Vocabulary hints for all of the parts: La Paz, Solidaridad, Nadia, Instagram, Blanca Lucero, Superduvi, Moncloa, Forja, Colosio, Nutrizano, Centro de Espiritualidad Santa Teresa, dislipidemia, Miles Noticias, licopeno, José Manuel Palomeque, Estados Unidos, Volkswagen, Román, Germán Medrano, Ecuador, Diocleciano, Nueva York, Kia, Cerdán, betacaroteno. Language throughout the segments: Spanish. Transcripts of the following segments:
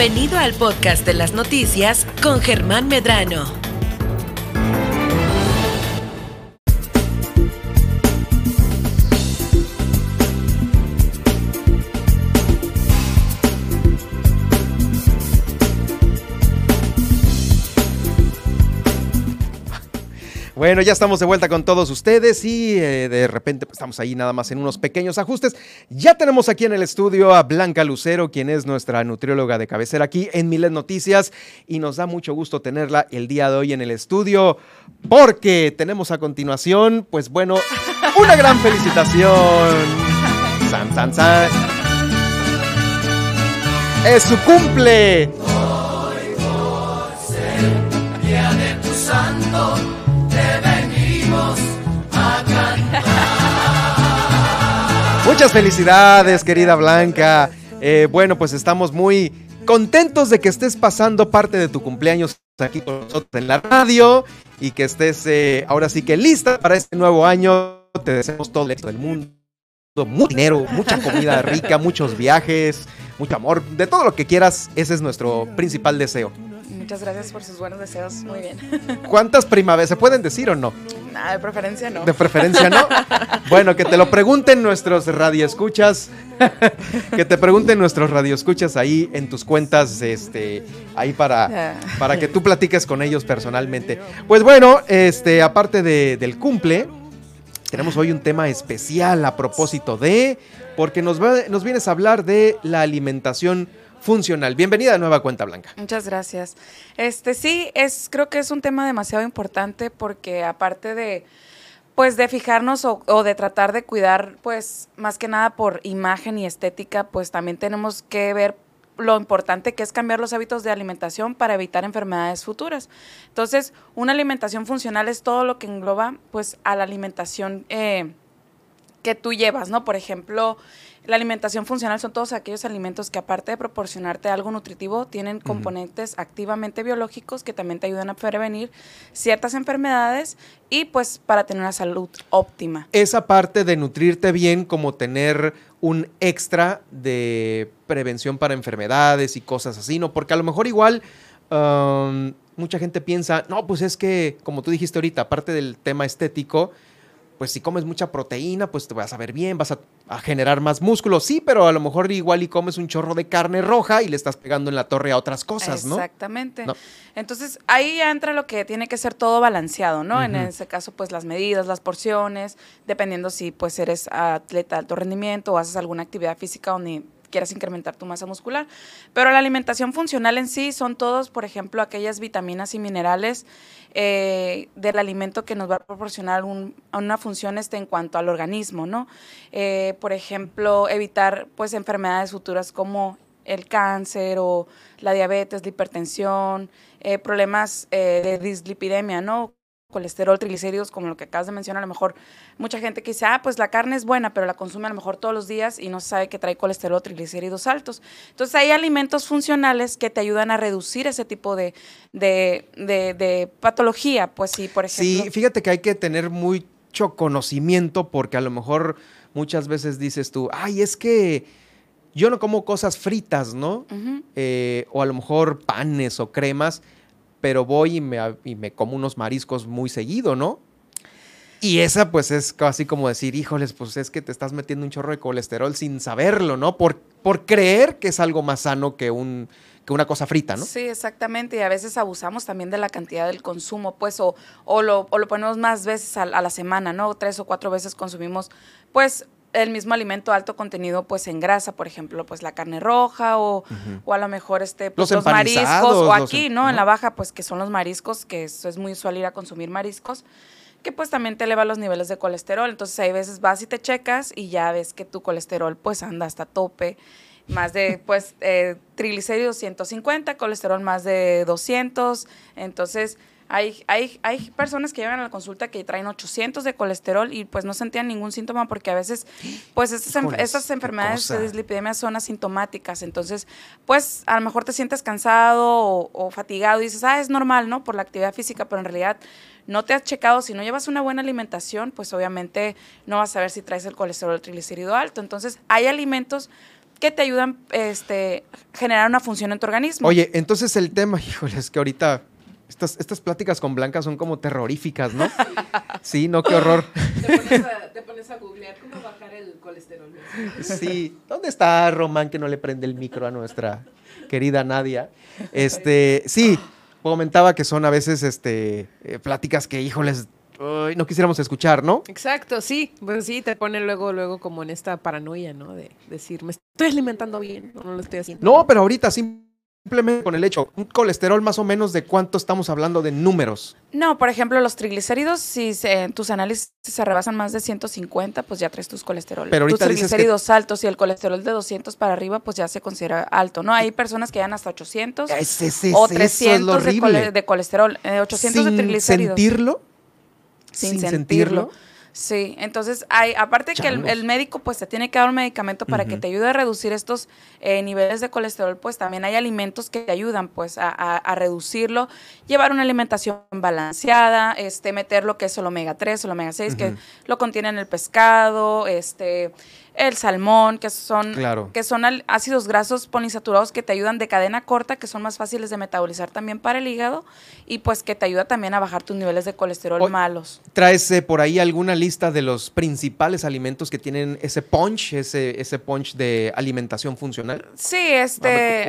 Bienvenido al podcast de las noticias con Germán Medrano. Bueno, ya estamos de vuelta con todos ustedes y de repente pues, estamos ahí nada más en unos pequeños ajustes. Ya tenemos aquí en el estudio a Blanca Lucero, quien es nuestra nutrióloga de cabecera aquí en Miles Noticias, y nos da mucho gusto tenerla el día de hoy en el estudio porque tenemos a continuación, pues bueno, una gran felicitación. ¡San, san, san! ¡Es su cumple! Hoy por ser día de tu santo. Muchas felicidades, querida Blanca. Bueno, pues estamos muy contentos de que estés pasando parte de tu cumpleaños aquí con nosotros en la radio y que estés ahora sí que lista para este nuevo año. Te deseamos todo el éxito del mundo, mucho dinero, mucha comida rica, muchos viajes, mucho amor, de todo lo que quieras. Ese es nuestro principal deseo. Muchas gracias por sus buenos deseos, muy bien. ¿Cuántas primaveras? ¿Se pueden decir o no? Nah, de preferencia no. ¿De preferencia no? Bueno, que te lo pregunten nuestros radioescuchas, que te pregunten nuestros radioescuchas ahí en tus cuentas, ahí para que tú platiques con ellos personalmente. Pues bueno, aparte del cumple, tenemos hoy un tema especial a propósito de, porque nos vienes a hablar de la alimentación funcional. Bienvenida de nueva cuenta, Blanca. Muchas gracias. Sí, creo que es un tema demasiado importante porque aparte de, pues, de fijarnos o de tratar de cuidar, pues, más que nada por imagen y estética, pues, también tenemos que ver lo importante que es cambiar los hábitos de alimentación para evitar enfermedades futuras. Entonces, una alimentación funcional es todo lo que engloba, pues, a la alimentación que tú llevas, ¿no? Por ejemplo, la alimentación funcional son todos aquellos alimentos que aparte de proporcionarte algo nutritivo, tienen componentes activamente biológicos que también te ayudan a prevenir ciertas enfermedades y pues para tener una salud óptima. Esa parte de nutrirte bien, como tener un extra de prevención para enfermedades y cosas así, ¿no? Porque a lo mejor igual mucha gente piensa, no, pues es que, como tú dijiste ahorita, aparte del tema estético, pues si comes mucha proteína, pues te vas a ver bien, vas a generar más músculo. Sí, pero a lo mejor igual y comes un chorro de carne roja y le estás pegando en la torre a otras cosas, ¿no? Exactamente. ¿No? Entonces, ahí entra lo que tiene que ser todo balanceado, ¿no? En ese caso, pues las medidas, las porciones, dependiendo si pues eres atleta de alto rendimiento o haces alguna actividad física donde quieras incrementar tu masa muscular. Pero la alimentación funcional en sí son todos, por ejemplo, aquellas vitaminas y minerales del alimento que nos va a proporcionar una función en cuanto al organismo, ¿no? Por ejemplo, evitar pues enfermedades futuras como el cáncer o la diabetes, la hipertensión, problemas de dislipidemia, ¿no? Colesterol, triglicéridos, como lo que acabas de mencionar. A lo mejor mucha gente que dice, pues la carne es buena, pero la consume a lo mejor todos los días y no sabe que trae colesterol, triglicéridos altos. Entonces, hay alimentos funcionales que te ayudan a reducir ese tipo de patología, pues sí, por ejemplo. Sí, fíjate que hay que tener mucho conocimiento porque a lo mejor muchas veces dices tú, es que yo no como cosas fritas, ¿no? O a lo mejor panes o cremas, pero voy y me como unos mariscos muy seguido, ¿no? Y esa, pues, es casi como decir, híjoles, pues es que te estás metiendo un chorro de colesterol sin saberlo, ¿no? Por creer que es algo más sano que una cosa frita, ¿no? Sí, exactamente. Y a veces abusamos también de la cantidad del consumo, pues, o lo ponemos más veces a la semana, ¿no? 3 o 4 veces consumimos, pues, el mismo alimento alto contenido pues en grasa, por ejemplo, pues la carne roja o a lo mejor pues, los mariscos o aquí, ¿no? En la baja, pues que son los mariscos, que eso es muy usual ir a consumir mariscos, que pues también te eleva los niveles de colesterol. Entonces, hay veces vas y te checas y ya ves que tu colesterol pues anda hasta tope, más de pues triglicéridos 150, colesterol más de 200, entonces Hay personas que llegan a la consulta que traen 800 de colesterol y pues no sentían ningún síntoma porque a veces pues estas enfermedades de dislipidemia son asintomáticas. Entonces, pues a lo mejor te sientes cansado o fatigado y dices, es normal, ¿no? Por la actividad física, pero en realidad no te has checado. Si no llevas una buena alimentación, pues obviamente no vas a ver si traes el colesterol triglicérido alto. Entonces, hay alimentos que te ayudan generar una función en tu organismo. Oye, entonces el tema, híjole, es que ahorita estas pláticas con Blanca son como terroríficas, ¿no? Sí, no, qué horror. Te pones a googlear cómo bajar el colesterol. Sí, ¿dónde está Román que no le prende el micro a nuestra querida Nadia? Sí, comentaba que son a veces pláticas que, híjoles, no quisiéramos escuchar, ¿no? Exacto, sí. Pues sí, te pone luego como en esta paranoia, ¿no? De decir, ¿me estoy alimentando bien o no lo estoy haciendo? No, pero ahorita simplemente con el hecho, un colesterol más o menos, ¿de cuánto estamos hablando de números? No, por ejemplo, los triglicéridos, si tus análisis se rebasan más de 150, pues ya traes tus colesterol. Pero tus triglicéridos altos y el colesterol de 200 para arriba, pues ya se considera alto, ¿no? Hay personas que llegan hasta 800 o 300 de colesterol, 800 de triglicéridos. ¿Sin sentirlo? Sin sentirlo. Sí, entonces hay, aparte que el médico pues te tiene que dar un medicamento para que te ayude a reducir estos niveles de colesterol, pues también hay alimentos que te ayudan pues a reducirlo, llevar una alimentación balanceada, meter lo que es el omega 3, el omega 6, que lo contienen el pescado, el salmón, que son ácidos grasos poliinsaturados que te ayudan de cadena corta, que son más fáciles de metabolizar también para el hígado y pues que te ayuda también a bajar tus niveles de colesterol malos. ¿Traes por ahí alguna lista de los principales alimentos que tienen ese punch de alimentación funcional? Sí,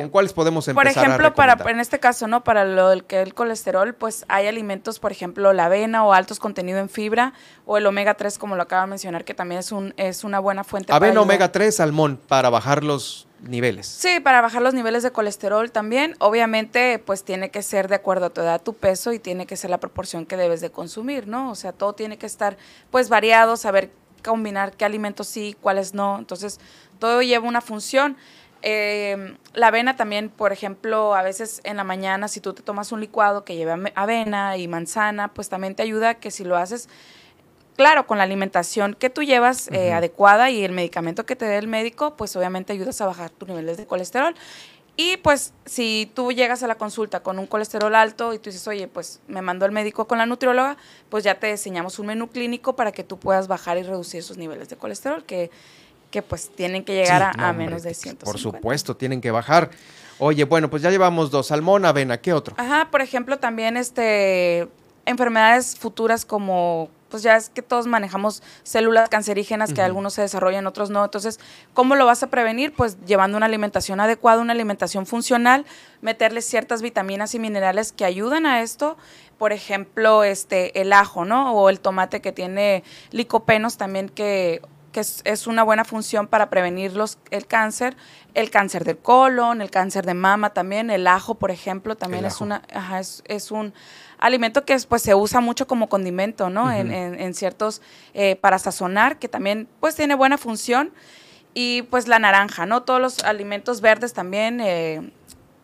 ¿con cuáles podemos empezar? Por ejemplo, en este caso, ¿no? Para lo del que el colesterol, pues hay alimentos, por ejemplo, la avena o altos contenido en fibra o el omega 3, como lo acabo de mencionar, que también es una buena fuente. Avena, omega 3, salmón, para bajar los niveles. Sí, para bajar los niveles de colesterol también. Obviamente, pues tiene que ser de acuerdo a tu edad, tu peso y tiene que ser la proporción que debes de consumir, ¿no? O sea, todo tiene que estar pues variado, saber combinar qué alimentos sí, cuáles no. Entonces, todo lleva una función. La avena también, por ejemplo, a veces en la mañana, si tú te tomas un licuado que lleve avena y manzana, pues también te ayuda que si lo haces... Claro, con la alimentación que tú llevas adecuada y el medicamento que te dé el médico, pues obviamente ayudas a bajar tus niveles de colesterol. Y pues si tú llegas a la consulta con un colesterol alto y tú dices, oye, pues me mandó el médico con la nutrióloga, pues ya te diseñamos un menú clínico para que tú puedas bajar y reducir esos niveles de colesterol que pues tienen que llegar a menos de 150. Por supuesto, tienen que bajar. Oye, bueno, pues ya llevamos dos, salmón, avena, ¿qué otro? Ajá, por ejemplo, también enfermedades futuras como... pues ya es que todos manejamos células cancerígenas que algunos se desarrollan, otros no. Entonces, ¿cómo lo vas a prevenir? Pues llevando una alimentación adecuada, una alimentación funcional, meterle ciertas vitaminas y minerales que ayudan a esto. Por ejemplo, el ajo, ¿no? O el tomate que tiene licopenos también que es una buena función para prevenir el cáncer del colon, el cáncer de mama también, el ajo, por ejemplo, también es un alimento que pues se usa mucho como condimento, ¿no? En ciertos, para sazonar, que también pues tiene buena función, y pues la naranja, ¿no? Todos los alimentos verdes también,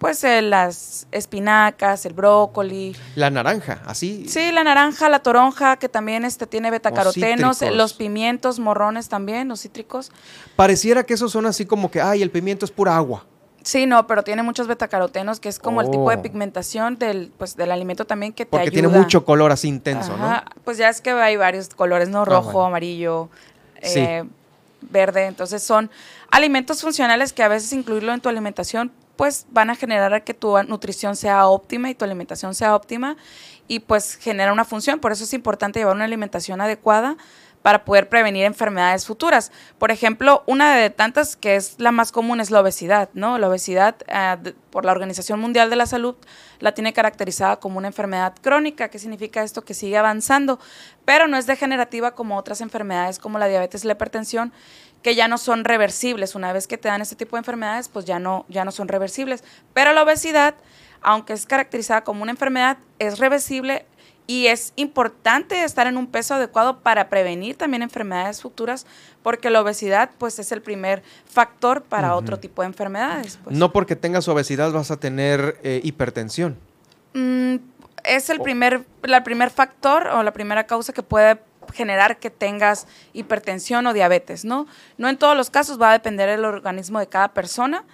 pues las espinacas, el brócoli. La naranja, así. Sí, la naranja, la toronja, que también tiene betacarotenos, los pimientos, morrones también, los cítricos. Pareciera que esos son así como que, ay, el pimiento es pura agua. Sí, no, pero tiene muchos betacarotenos, que es como el tipo de pigmentación del alimento también que te ayuda. Porque tiene mucho color así intenso, ¿no? Pues ya es que hay varios colores, ¿no? Rojo, amarillo, verde. Entonces son alimentos funcionales que a veces incluirlo en tu alimentación pues van a generar que tu nutrición sea óptima y tu alimentación sea óptima y pues genera una función. Por eso es importante llevar una alimentación adecuada para poder prevenir enfermedades futuras. Por ejemplo, una de tantas que es la más común es la obesidad, ¿no? La obesidad, por la Organización Mundial de la Salud, la tiene caracterizada como una enfermedad crónica. ¿Qué significa esto? Que sigue avanzando, pero no es degenerativa como otras enfermedades como la diabetes y la hipertensión, que ya no son reversibles. Una vez que te dan este tipo de enfermedades, pues ya no son reversibles. Pero la obesidad, aunque es caracterizada como una enfermedad, es reversible y es importante estar en un peso adecuado para prevenir también enfermedades futuras, porque la obesidad pues es el primer factor para otro tipo de enfermedades. Pues. No porque tengas obesidad vas a tener hipertensión. Es el primer factor o la primera causa que puede generar que tengas hipertensión o diabetes, ¿no? No en todos los casos, va a depender del organismo de cada persona,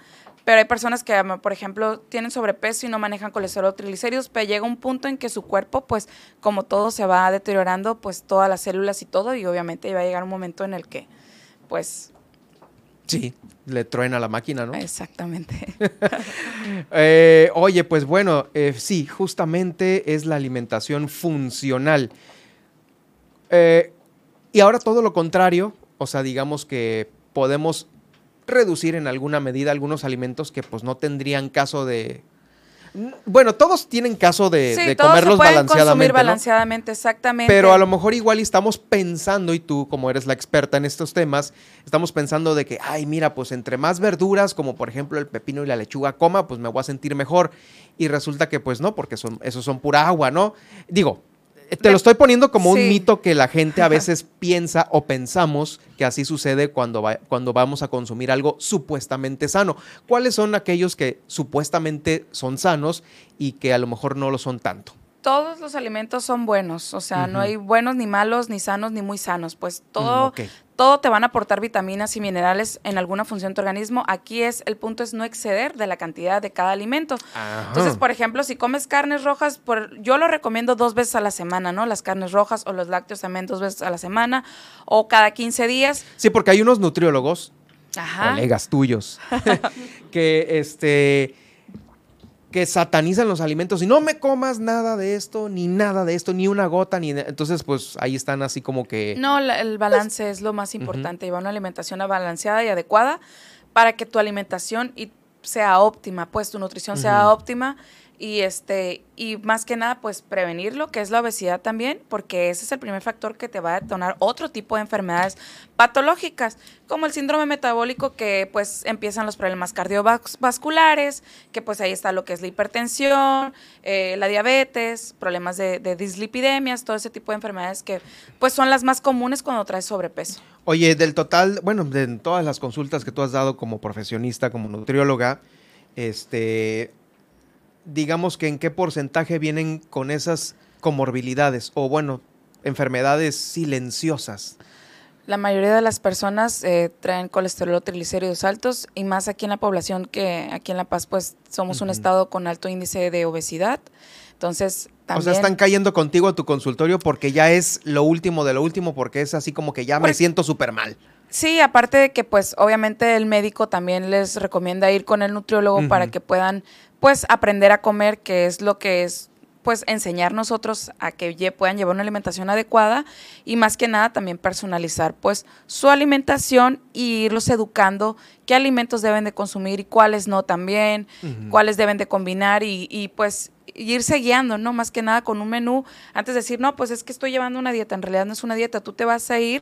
pero hay personas que, por ejemplo, tienen sobrepeso y no manejan colesterol o triglicéridos, pero llega un punto en que su cuerpo, pues, como todo se va deteriorando, pues, todas las células y todo, y obviamente va a llegar un momento en el que, pues, Sí, le truena la máquina, ¿no? Exactamente. Oye, pues bueno, sí, justamente es la alimentación funcional. Y ahora todo lo contrario, o sea, digamos que podemos reducir en alguna medida algunos alimentos que pues no tendrían caso de... Bueno, todos tienen caso de, sí, de comerlos balanceadamente. Sí, todos consumir balanceadamente, ¿no? Exactamente. Pero a lo mejor igual estamos pensando, y tú como eres la experta en estos temas, estamos pensando de que, ay, mira, pues entre más verduras, como por ejemplo el pepino y la lechuga coma, pues me voy a sentir mejor. Y resulta que pues no, porque esos son pura agua, ¿no? Digo, te lo estoy poniendo como un mito que la gente a veces piensa o pensamos que así sucede cuando vamos a consumir algo supuestamente sano. ¿Cuáles son aquellos que supuestamente son sanos y que a lo mejor no lo son tanto? Todos los alimentos son buenos, o sea, no hay buenos ni malos, ni sanos, ni muy sanos. Pues todo, todo te van a aportar vitaminas y minerales en alguna función de tu organismo. Aquí el punto es no exceder de la cantidad de cada alimento. Ajá. Entonces, por ejemplo, si comes carnes rojas, yo lo recomiendo 2 veces a la semana, ¿no? Las carnes rojas, o los lácteos también 2 veces a la semana, o cada 15 días. Sí, porque hay unos nutriólogos, colegas tuyos, que que satanizan los alimentos y no me comas nada de esto, ni una gota, ni... Entonces, pues, ahí están así como que... No, el balance es lo más importante. Llevar una alimentación balanceada y adecuada para que tu alimentación sea óptima, pues, tu nutrición sea óptima y más que nada, pues, prevenir lo que es la obesidad también, porque ese es el primer factor que te va a detonar otro tipo de enfermedades patológicas, como el síndrome metabólico, que pues empiezan los problemas cardiovasculares, que pues ahí está lo que es la hipertensión, la diabetes, problemas de dislipidemias, todo ese tipo de enfermedades que pues son las más comunes cuando traes sobrepeso. Oye, del total, bueno, de todas las consultas que tú has dado como profesionista, como nutrióloga, digamos que en qué porcentaje vienen con esas comorbilidades o, bueno, enfermedades silenciosas. La mayoría de las personas traen colesterol o triglicéridos altos, y más aquí en la población, que aquí en La Paz pues somos un estado con alto índice de obesidad. Entonces, también... O sea, están cayendo contigo a tu consultorio porque ya es lo último de lo último, porque es así como que ya me siento súper mal. Sí, aparte de que pues obviamente el médico también les recomienda ir con el nutriólogo para que puedan pues aprender a comer, que es lo que es pues enseñar nosotros a que puedan llevar una alimentación adecuada, y más que nada también personalizar pues su alimentación y irlos educando qué alimentos deben de consumir y cuáles no también, cuáles deben de combinar y pues irse guiando, ¿no? Más que nada con un menú, antes de decir, no, pues es que estoy llevando una dieta, en realidad no es una dieta, tú te vas a ir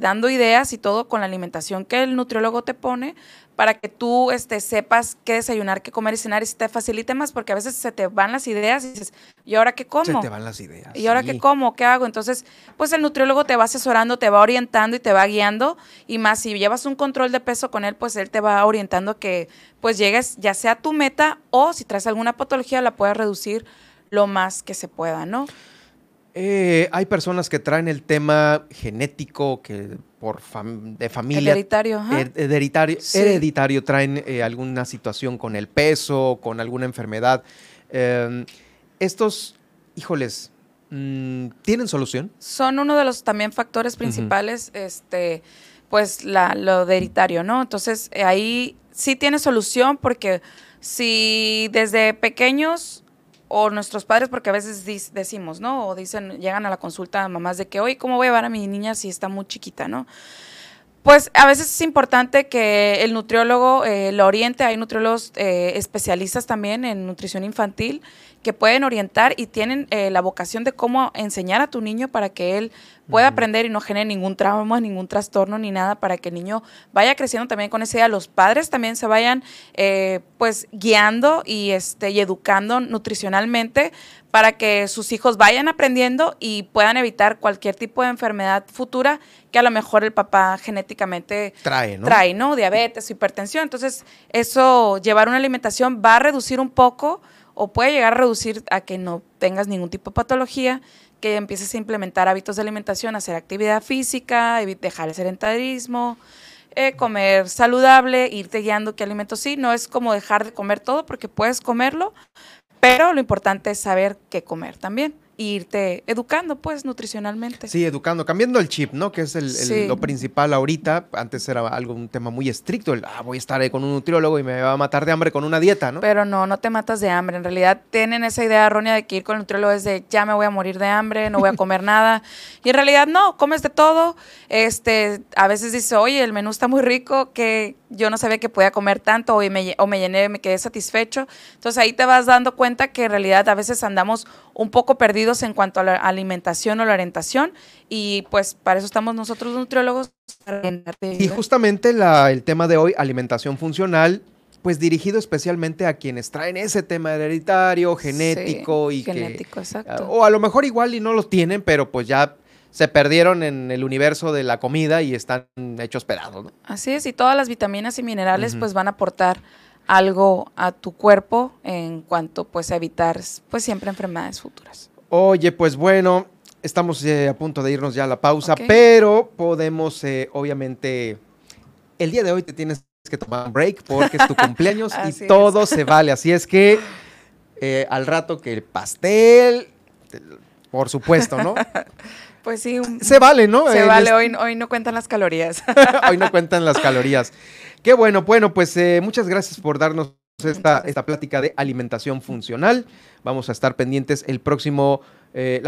dando ideas y todo con la alimentación que el nutriólogo te pone, para que tú sepas qué desayunar, qué comer y cenar, y se te facilite más, porque a veces se te van las ideas y dices, ¿y ahora qué como? Se te van las ideas. ¿Y ahora qué como? ¿Qué hago? Entonces, pues el nutriólogo te va asesorando, te va orientando y te va guiando, y más si llevas un control de peso con él, pues él te va orientando que pues llegues ya sea a tu meta, o si traes alguna patología la puedes reducir lo más que se pueda, ¿no? Hay personas que traen el tema genético, que por de familia... Hereditario. Hereditario, sí. Hereditario, traen alguna situación con el peso, con alguna enfermedad. Estos, híjoles, ¿tienen solución? Son uno de los también factores principales, pues lo de hereditario, ¿no? Entonces, ahí sí tiene solución, porque si desde pequeños... o nuestros padres, porque a veces decimos, ¿no? O dicen, llegan a la consulta a mamás de que, oye, ¿cómo voy a llevar a mi niña si está muy chiquita, no? Pues a veces es importante que el nutriólogo lo oriente. Hay nutriólogos especialistas también en nutrición infantil que pueden orientar y tienen la vocación de cómo enseñar a tu niño para que él pueda aprender y no genere ningún trauma, ningún trastorno ni nada, para que el niño vaya creciendo también con esa idea. Los padres también se vayan pues guiando y educando nutricionalmente, para que sus hijos vayan aprendiendo y puedan evitar cualquier tipo de enfermedad futura que a lo mejor el papá genéticamente trae, ¿no? Diabetes, hipertensión. Entonces, eso, llevar una alimentación va a reducir un poco, o puede llegar a reducir a que no tengas ningún tipo de patología, que empieces a implementar hábitos de alimentación, hacer actividad física, dejar el sedentarismo, comer saludable, irte guiando qué alimentos sí. No es como dejar de comer todo, porque puedes comerlo, pero lo importante es saber qué comer también irte educando, pues, nutricionalmente. Sí, educando, cambiando el chip, ¿no? Que es lo principal ahorita. Antes era un tema muy estricto, voy a estar ahí con un nutriólogo y me va a matar de hambre con una dieta, ¿no? Pero no te matas de hambre. En realidad tienen esa idea errónea de que ir con el nutriólogo es de ya me voy a morir de hambre, no voy a comer nada. Y en realidad no, comes de todo. A veces dices, oye, el menú está muy rico, que yo no sabía que podía comer tanto, o me llené, me quedé satisfecho. Entonces ahí te vas dando cuenta que en realidad a veces andamos un poco perdidos en cuanto a la alimentación o la orientación, y pues para eso estamos nosotros los nutriólogos. Y justamente el tema de hoy, alimentación funcional, pues dirigido especialmente a quienes traen ese tema hereditario, genético. Sí, genético, exacto. O a lo mejor igual y no lo tienen, pero pues ya se perdieron en el universo de la comida y están hechos pedazos, ¿no? Así es, y todas las vitaminas y minerales pues van a aportar algo a tu cuerpo en cuanto pues a evitar pues siempre enfermedades futuras. Oye, pues bueno, estamos a punto de irnos ya a la pausa, pero podemos obviamente, el día de hoy te tienes que tomar un break porque es tu cumpleaños y todo se vale, así es que al rato que el pastel, por supuesto, ¿no? Pues sí. Se vale, ¿no? Se vale, hoy no cuentan las calorías. Hoy no cuentan las calorías. Qué bueno, pues muchas gracias por darnos esta plática de alimentación funcional. Vamos a estar pendientes la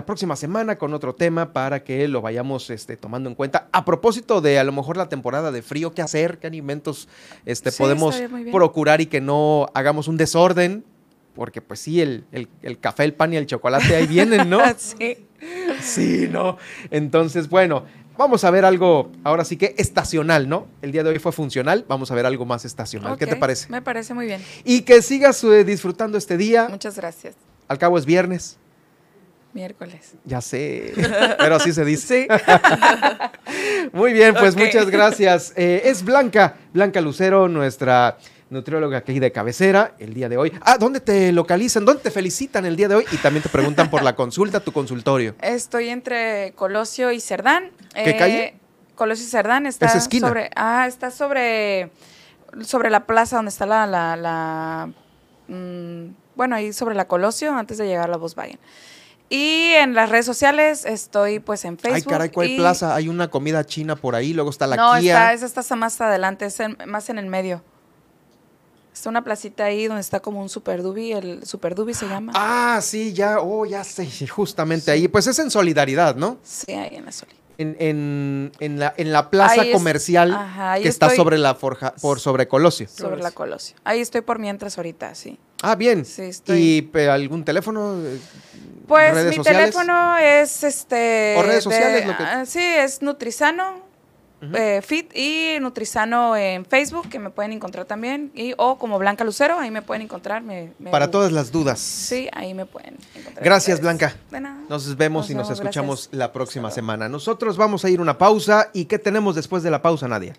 próxima semana con otro tema para que lo vayamos tomando en cuenta. A propósito de a lo mejor la temporada de frío, ¿qué hacer? ¿Qué alimentos podemos procurar y que no hagamos un desorden? Porque pues sí, el café, el pan y el chocolate ahí vienen, ¿no? Sí. Sí, ¿no? Entonces, bueno, vamos a ver algo ahora sí que estacional, ¿no? El día de hoy fue funcional, vamos a ver algo más estacional. ¿Qué te parece? Me parece muy bien. Y que sigas disfrutando este día. Muchas gracias. Al cabo es viernes. Miércoles. Ya sé, pero así se dice. Sí. Muy bien, pues muchas gracias. Es Blanca Lucero, nuestra nutrióloga aquí de cabecera el día de hoy. ¿Dónde te localizan? ¿Dónde te felicitan el día de hoy? Y también te preguntan por la consulta, tu consultorio. Estoy entre Colosio y Cerdán. ¿Qué calle? Colosio y Cerdán está sobre... está sobre la plaza donde está bueno, ahí sobre la Colosio, antes de llegar a la Volkswagen. Y en las redes sociales estoy pues en Facebook. Ay, caray, ¿cuál plaza? Hay una comida china por ahí, luego está la Kia. No, esa está más adelante, es más en el medio. Está una placita ahí donde está como un Superduvi, el Superduvi se llama. Ah, sí, ya sé, justamente ahí. Pues es en Solidaridad, ¿no? Sí, ahí en la Solidaridad. En la plaza comercial que está sobre la Forja, sobre Colosio. Sobre la Colosio. Ahí estoy por mientras ahorita, sí. Ah, bien. Sí, estoy. ¿Y algún teléfono? Pues redes sociales. Teléfono es ¿O redes sociales? Sí, es Nutrizano. Fit y Nutrizano en Facebook, que me pueden encontrar también, o como Blanca Lucero, ahí me pueden encontrar. Para todas las dudas. Sí, ahí me pueden encontrar. Gracias, Blanca. De nada. Nos vemos y nos escuchamos la próxima semana. Nosotros vamos a ir a una pausa. ¿Y qué tenemos después de la pausa, Nadia?